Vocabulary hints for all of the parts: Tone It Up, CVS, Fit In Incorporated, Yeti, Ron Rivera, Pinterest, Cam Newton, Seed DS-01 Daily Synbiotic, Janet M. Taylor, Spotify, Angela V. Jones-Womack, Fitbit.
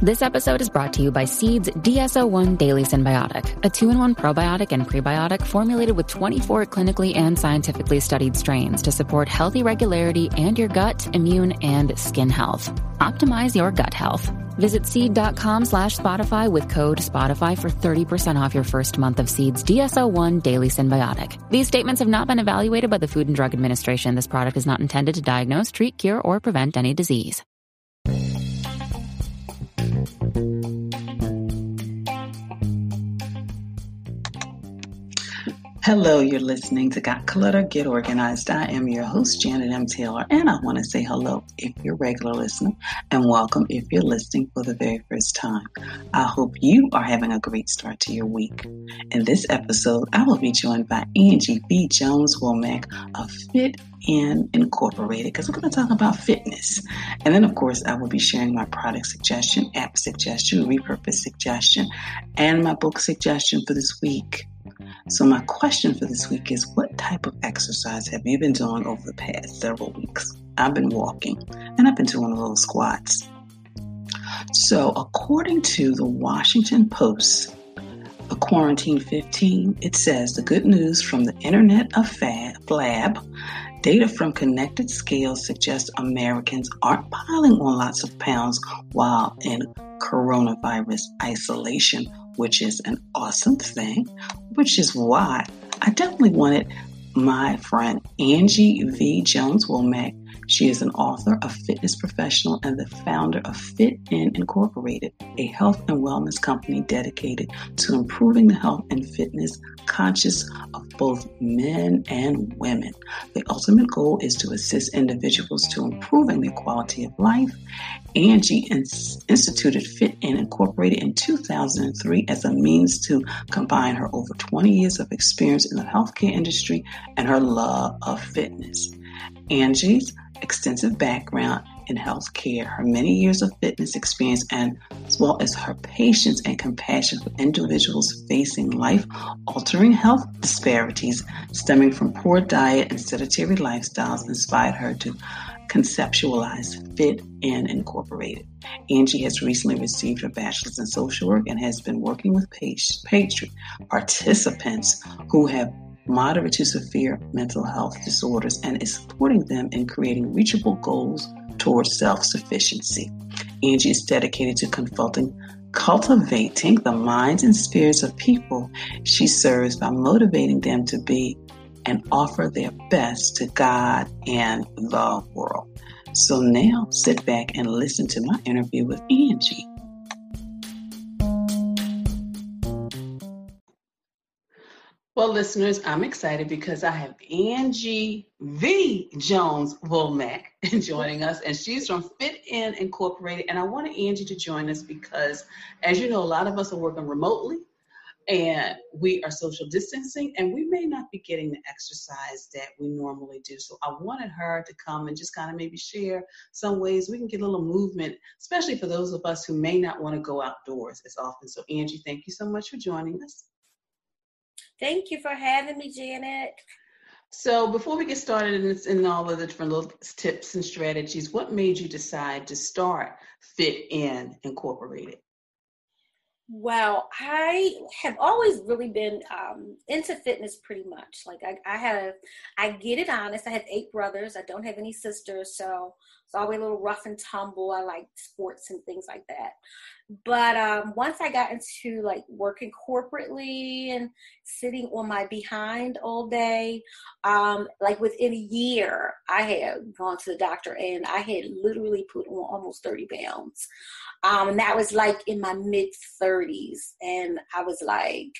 This episode is brought to you by Seed's DS-01 Daily Synbiotic, a 2-in-1 probiotic and prebiotic formulated with 24 clinically and scientifically studied strains to support healthy regularity and your gut, immune, and skin health. Optimize your gut health. Visit seed.com/Spotify with code Spotify for 30% off your first month of Seed's DS-01 Daily Synbiotic. These statements have not been evaluated by the Food and Drug Administration. This product is not intended to diagnose, treat, cure, or prevent any disease. Hello, you're listening to Got Cluttered, Get Organized. I am your host, Janet M. Taylor, and I want to say hello if you're a regular listener, and welcome if you're listening for the very first time. I hope you are having a great start to your week. In this episode, I will be joined by Angela V. Jones-Womack of Fit In Incorporated, because we're going to talk about fitness. And then, of course, I will be sharing my product suggestion, app suggestion, repurpose suggestion, and my book suggestion for this week. So my question for this week is, what type of exercise have you been doing over the past several weeks? I've been walking, and I've been doing little squats. So according to the Washington Post, a Quarantine 15, it says the good news from the Internet of Flab, data from connected scales suggests Americans aren't piling on lots of pounds while in coronavirus isolation, which is an awesome thing, which is why I definitely wanted my friend Angela V. Jones-Womack. She is an author, a fitness professional, and the founder of Fit In Incorporated, a health and wellness company dedicated to improving the health and fitness conscious of both men and women. The ultimate goal is to assist individuals to improving their quality of life. Angie instituted Fit In Incorporated in 2003 as a means to combine her over 20 years of experience in the healthcare industry and her love of fitness. Angie's extensive background in healthcare, her many years of fitness experience, and as well as her patience and compassion for individuals facing life-altering health disparities stemming from poor diet and sedentary lifestyles, inspired her to conceptualize Fit In Incorporated. Angela has recently received her bachelor's in social work and has been working with participants who have moderate to severe mental health disorders and is supporting them in creating reachable goals towards self-sufficiency. Angela is dedicated to cultivating the minds and spirits of people she serves by motivating them to be and offer their best to God and the world. So now sit back and listen to my interview with Angela. Well, listeners, I'm excited because I have Angela V. Jones-Womack joining us, and she's from Fit In Incorporated. And I wanted Angela to join us because, as you know, a lot of us are working remotely, and we are social distancing, and we may not be getting the exercise that we normally do. So I wanted her to come and just kind of maybe share some ways we can get a little movement, especially for those of us who may not want to go outdoors as often. So, Angela, thank you so much for joining us. Thank you for having me, Janet. So before we get started in all of the different little tips and strategies, what made you decide to start Fit In Incorporated? Well, I have always really been into fitness pretty much. Like I get it honest, I have 8 brothers. I don't have any sisters, so it's always a little rough and tumble. I like sports and things like that. But once I got into like working corporately and sitting on my behind all day, like within a year, I had gone to the doctor and I had literally put on almost 30 pounds. And that was like in my mid 30s. And I was like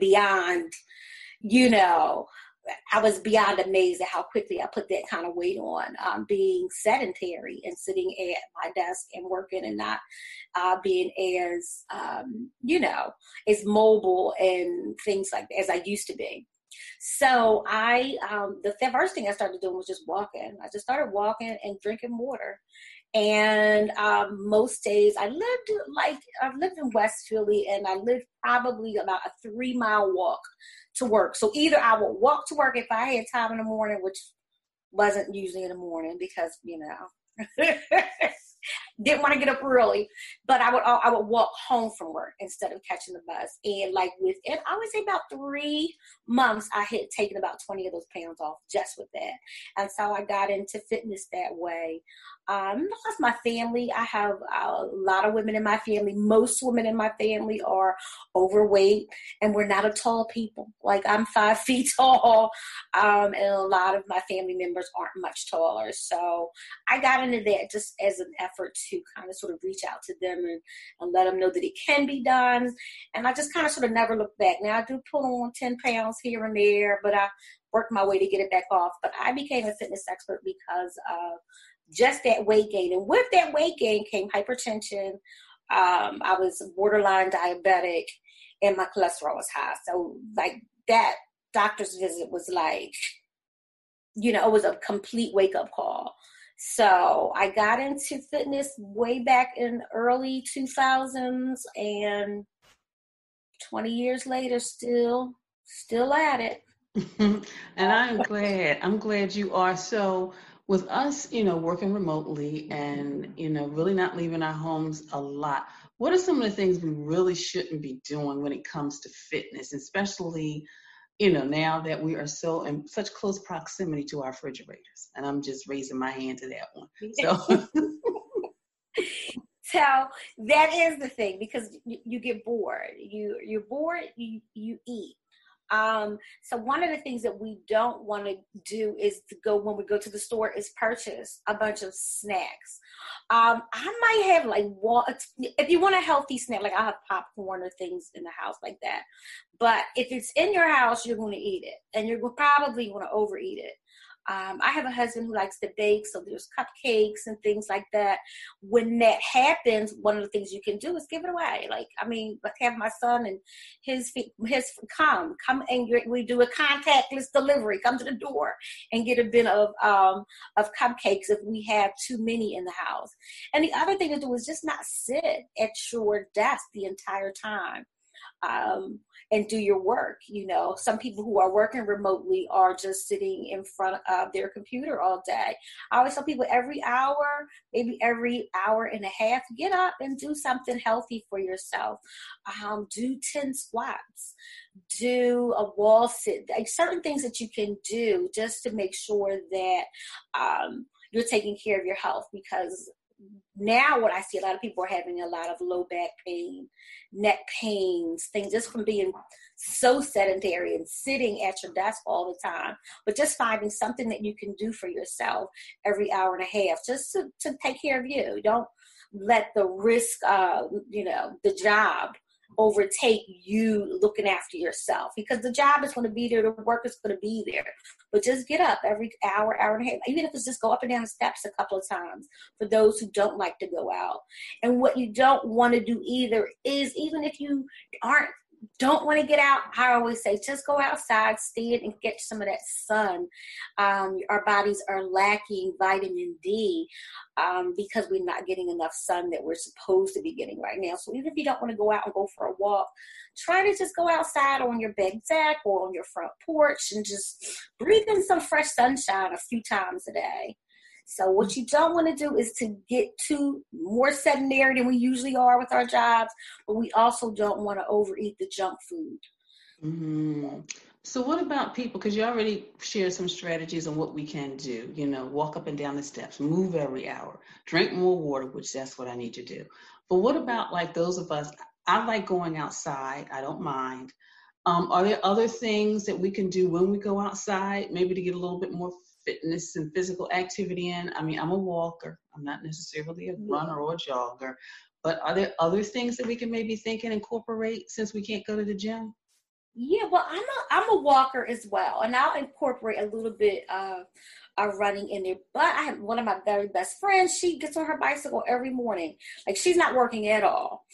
beyond, you know, I was beyond amazed at how quickly I put that kind of weight on, being sedentary and sitting at my desk and working and not being as, as mobile and things like that as I used to be. So the first thing I started doing was just walking. I just started walking and drinking water. And most days I lived in West Philly, and I lived probably about a 3-mile walk to work. So either I would walk to work if I had time in the morning, which wasn't usually in the morning because, you know, didn't want to get up early, but I would walk home from work instead of catching the bus. And like within, I would say about 3 months, I had taken about 20 of those pounds off just with that. And so I got into fitness that way. Plus my family, I have a lot of women in my family. Most women in my family are overweight, and we're not a tall people. Like I'm 5 feet tall, and a lot of my family members aren't much taller. So I got into that just as an effort to kind of sort of reach out to them and let them know that it can be done. And I just kind of sort of never looked back. Now I do pull on 10 pounds here and there, but I work my way to get it back off. But I became a fitness expert because of just that weight gain. And with that weight gain came hypertension. I was borderline diabetic and my cholesterol was high. So like that doctor's visit was like, you know, it was a complete wake up call. So I got into fitness way back in early 2000s, and 20 years later, still at it. And I'm glad you are. So with us, you know, working remotely and, you know, really not leaving our homes a lot, what are some of the things we really shouldn't be doing when it comes to fitness, especially, you know, now that we are so in such close proximity to our refrigerators? And I'm just raising my hand to that one. So, so that is the thing, because you get bored. You're bored, you eat. So one of the things that we don't want to do is to go, when we go to the store, is purchase a bunch of snacks. I might have like, if you want a healthy snack, like I have popcorn or things in the house like that. But if it's in your house, you're going to eat it, and you're probably going to overeat it. I have a husband who likes to bake, so there's cupcakes and things like that. When that happens, one of the things you can do is give it away. Like, I mean, let's have my son and his come and we do a contactless delivery. Come to the door and get a bin of cupcakes if we have too many in the house. And the other thing to do is just not sit at your desk the entire time. And do your work. You know, some people who are working remotely are just sitting in front of their computer all day. I always tell people every hour, maybe every hour and a half, get up and do something healthy for yourself. Do 10 squats, do a wall sit, like certain things that you can do just to make sure that you're taking care of your health, because now what I see, a lot of people are having a lot of low back pain, neck pains, things just from being so sedentary and sitting at your desk all the time. But just finding something that you can do for yourself every hour and a half, just to take care of you. Don't let the risk, the job overtake you looking after yourself, because the job is going to be there, the work is going to be there, but just get up every hour, hour and a half, even if it's just go up and down the steps a couple of times for those who don't like to go out. And what you don't want to do either is, even if you don't want to get out, I always say just go outside, stand and get some of that sun. Our bodies are lacking vitamin D because we're not getting enough sun that we're supposed to be getting right now. So even if you don't want to go out and go for a walk, try to just go outside on your back deck or on your front porch and just breathe in some fresh sunshine a few times a day. So what you don't want to do is to get too more sedentary than we usually are with our jobs, but we also don't want to overeat the junk food. Mm-hmm. So what about people, because you already shared some strategies on what we can do, you know, walk up and down the steps, move every hour, drink more water, which that's what I need to do. But what about like those of us, I like going outside, I don't mind. Are there other things that we can do when we go outside, maybe to get a little bit more fitness and physical activity in? I mean, I'm a walker. I'm not necessarily a runner or a jogger, but are there other things that we can maybe think and incorporate since we can't go to the gym? Yeah, well, I'm a walker as well, and I'll incorporate a little bit of running in there. But I have one of my very best friends. She gets on her bicycle every morning. Like, she's not working at all.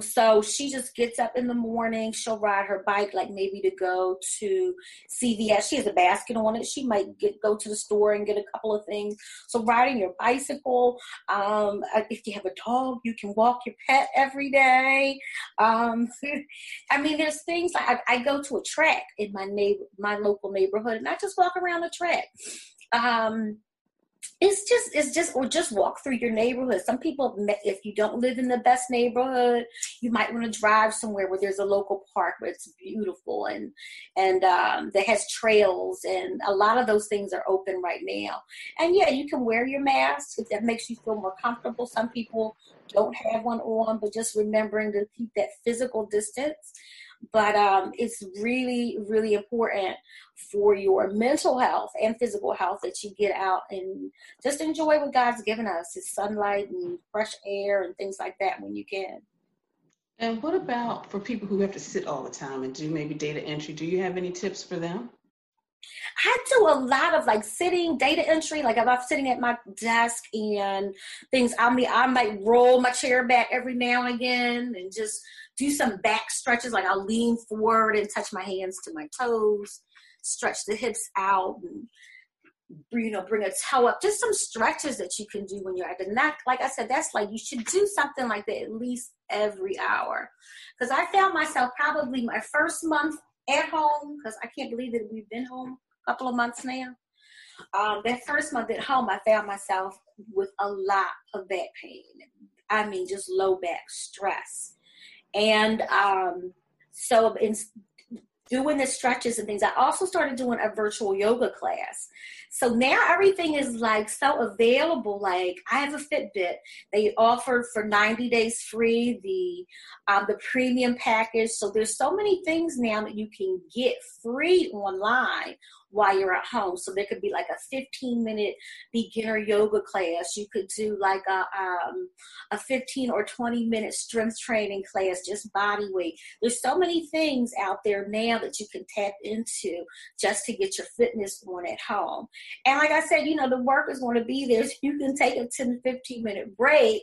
So she just gets up in the morning. She'll ride her bike, like maybe to go to CVS. She has a basket on it. She might go to the store and get a couple of things. So riding your bicycle. If you have a dog, you can walk your pet every day. I mean, there's things like I go to a track in my local neighborhood, and I just walk around the track. Or just walk through your neighborhood. Some people, if you don't live in the best neighborhood, you might want to drive somewhere where there's a local park where it's beautiful and that has trails, and a lot of those things are open right now. And yeah, you can wear your mask if that makes you feel more comfortable. Some people don't have one on, but just remembering to keep that physical distance. But it's really, really important for your mental health and physical health that you get out and just enjoy what God's given us, His sunlight and fresh air and things like that when you can. And what about for people who have to sit all the time and do maybe data entry? Do you have any tips for them? I do a lot of sitting data entry. Like if I'm sitting at my desk and things, I might roll my chair back every now and again and just do some back stretches. Like I'll lean forward and touch my hands to my toes, stretch the hips out, and bring a toe up. Just some stretches that you can do when you're at the neck. Like I said, that's you should do something like that at least every hour. Because I found myself probably my first month at home, because I can't believe that we've been home a couple of months now. That first month at home, I found myself with a lot of back pain. I mean, just low back stress. And so in doing the stretches and things, I also started doing a virtual yoga class. So now everything is so available. I have a Fitbit. They offered for 90 days free the premium package. So there's so many things now that you can get free online while you're at home. So there could be a 15-minute beginner yoga class. You could do a 15 or 20-minute strength training class, just body weight. There's so many things out there now that you can tap into just to get your fitness on at home. And like I said, the work is going to be there. So you can take a 10 to 15-minute break,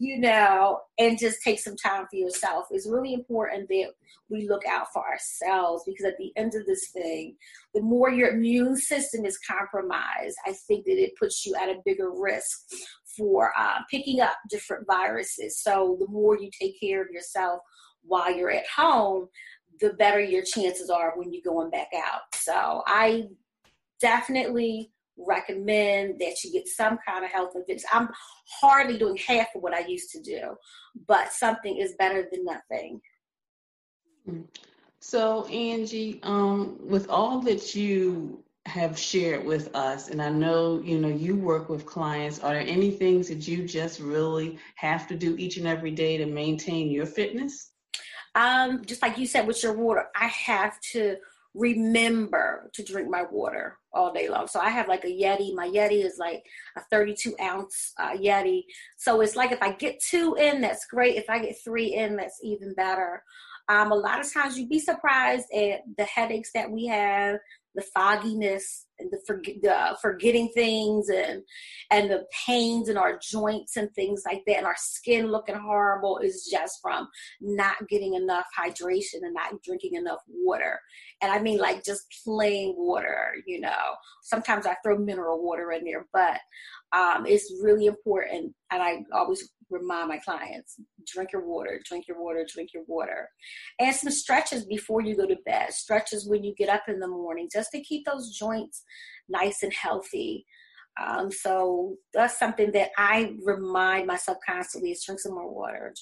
and just take some time for yourself. It's really important that we look out for ourselves, because at the end of this thing, the more you're your immune system is compromised, I think that it puts you at a bigger risk for picking up different viruses. So the more you take care of yourself while you're at home, the better your chances are when you're going back out. So I definitely recommend that you get some kind of health and fitness. I'm hardly doing half of what I used to do, but something is better than nothing. Mm-hmm. So, Angie, with all that you have shared with us, and I know, you work with clients, are there any things that you just really have to do each and every day to maintain your fitness? Just like you said with your water, I have to remember to drink my water all day long. So I have a Yeti. My Yeti is a 32-ounce Yeti. So it's if I get 2 in, that's great. If I get 3 in, that's even better. A lot of times you'd be surprised at the headaches that we have, the fogginess, and the forgetting things, and the pains in our joints and things like that, and our skin looking horrible is just from not getting enough hydration and not drinking enough water. And I mean just plain water, Sometimes I throw mineral water in there, but it's really important, and I always remind my clients, drink your water. And some stretches before you go to bed, stretches when you get up in the morning, just to keep those joints nice and healthy. So that's something that I remind myself constantly, is drink some more water.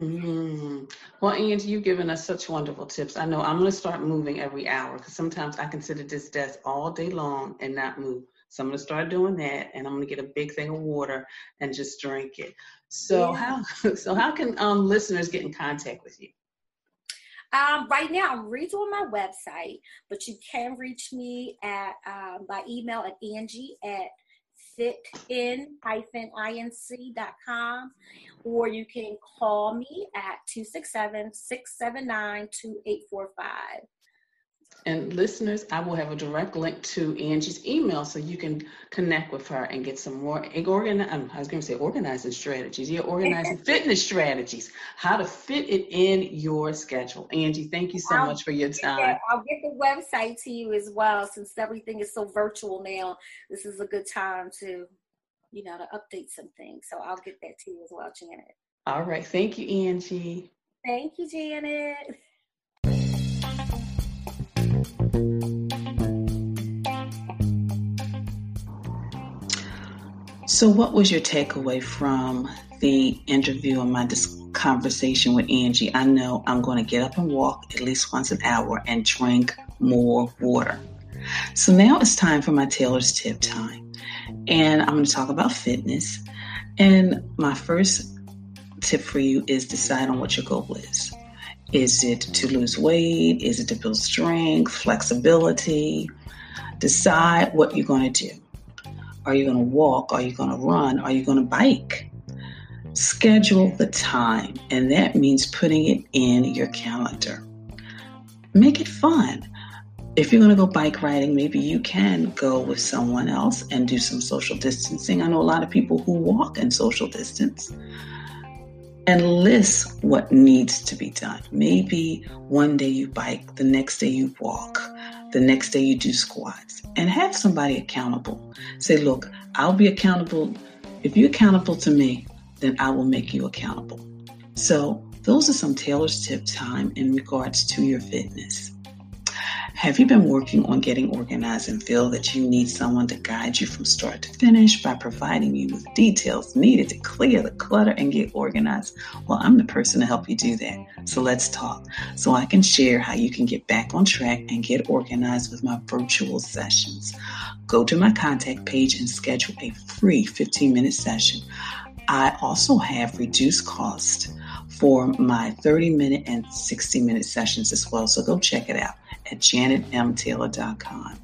Mm-hmm. Well, Angie, you've given us such wonderful tips. I know I'm going to start moving every hour, because sometimes I can sit at this desk all day long and not move. So I'm going to start doing that, and I'm going to get a big thing of water and just drink it. So yeah. How can listeners get in contact with you? Right now, I'm redoing my website, but you can reach me at by email at angie@fitin-inc.com, or you can call me at 267-679-2845. And listeners, I will have a direct link to Angie's email so you can connect with her and get some more organizing strategies. Yeah, organizing fitness strategies, how to fit it in your schedule. Angie, thank you so much for your time. I'll get the website to you as well, since everything is so virtual now. This is a good time to, to update some things. So I'll get that to you as well, Janet. All right. Thank you, Angie. Thank you, Janet. So what was your takeaway from the interview and my conversation with Angie? I know I'm going to get up and walk at least once an hour and drink more water. So now it's time for my Taylor's Tip time. And I'm going to talk about fitness. And my first tip for you is decide on what your goal is. Is it to lose weight? Is it to build strength, flexibility? Decide what you're going to do. Are you going to walk? Are you going to run? Are you going to bike? Schedule the time, and that means putting it in your calendar. Make it fun. If you're going to go bike riding, maybe you can go with someone else and do some social distancing. I know a lot of people who walk and social distance. And list what needs to be done. Maybe one day you bike, the next day you walk, the next day you do squats. And have somebody accountable. Say, look, I'll be accountable. If you're accountable to me, then I will make you accountable. So those are some Taylor's Tip time in regards to your fitness. Have you been working on getting organized and feel that you need someone to guide you from start to finish by providing you with details needed to clear the clutter and get organized? Well, I'm the person to help you do that. So let's talk so I can share how you can get back on track and get organized with my virtual sessions. Go to my contact page and schedule a free 15-minute session. I also have reduced cost for my 30-minute and 60-minute sessions as well. So go check it out at janetmtaylor.com.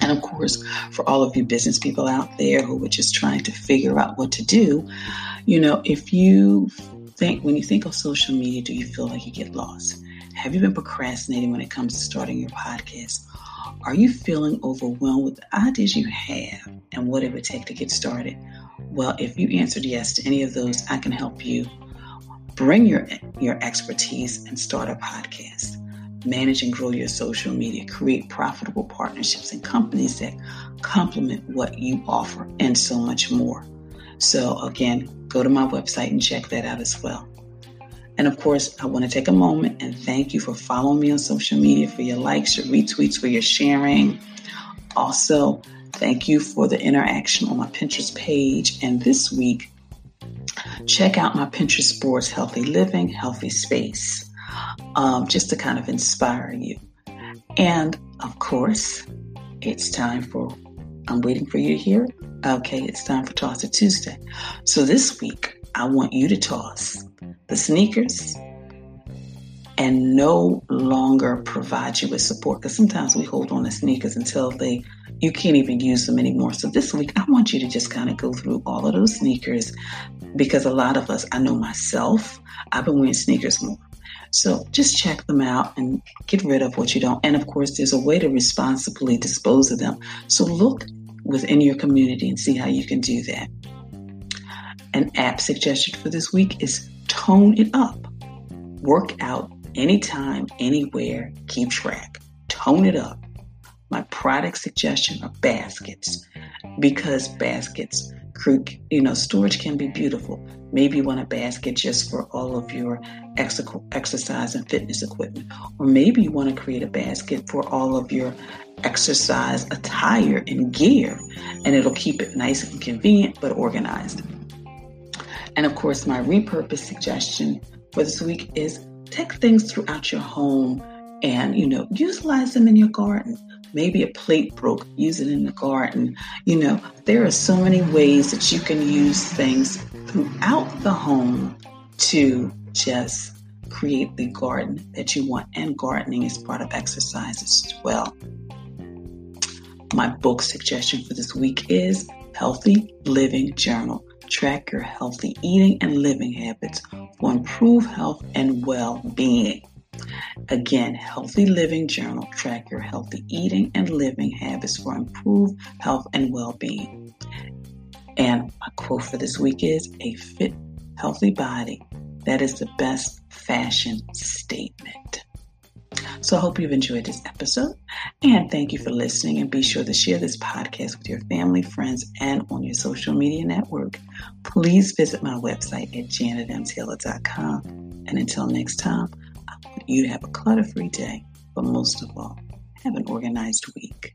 And of course, for all of you business people out there who are just trying to figure out what to do, you know, if you think, when you think of social media, do you feel like you get lost? Have you been procrastinating when it comes to starting your podcast? Are you feeling overwhelmed with the ideas you have and what it would take to get started? Well, if you answered yes to any of those, I can help you bring your expertise and start a podcast. Manage and grow your social media. Create profitable partnerships and companies that complement what you offer and so much more. So again, go to my website and check that out as well. And of course, I want to take a moment and thank you for following me on social media, for your likes, your retweets, for your sharing. Also, thank you for the interaction on my Pinterest page. And this week, check out my Pinterest boards, Healthy Living, Healthy Space, just to kind of inspire you. And of course, it's time for, I'm waiting for you to hear it. Okay, it's time for Toss It Tuesday. So this week, I want you to toss the sneakers and no longer provide you with support, because sometimes we hold on to sneakers until you can't even use them anymore. So this week, I want you to just kind of go through all of those sneakers, because a lot of us, I know myself, I've been wearing sneakers more. So just check them out and get rid of what you don't. And of course, there's a way to responsibly dispose of them. So look within your community and see how you can do that. An app suggestion for this week is Tone It Up. Work out anytime, anywhere. Keep track. Tone it up. My product suggestion are baskets, because baskets, storage can be beautiful. Maybe you want a basket just for all of your exercise and fitness equipment. Or maybe you want to create a basket for all of your exercise attire and gear, and it'll keep it nice and convenient but organized. And of course, my repurpose suggestion for this week is take things throughout your home and, utilize them in your garden. Maybe a plate broke, use it in the garden. There are so many ways that you can use things throughout the home to just create the garden that you want. And gardening is part of exercise as well. My book suggestion for this week is Healthy Living Journal. Track your healthy eating and living habits for improved health and well-being. Again, Healthy Living Journal. Track your healthy eating and living habits for improved health and well-being. And my quote for this week is, a fit, healthy body, that is the best fashion statement. So I hope you've enjoyed this episode, and thank you for listening, and be sure to share this podcast with your family, friends, and on your social media network. Please visit my website at janetmtaylor.com. And until next time, I want you to have a clutter-free day, but most of all, have an organized week.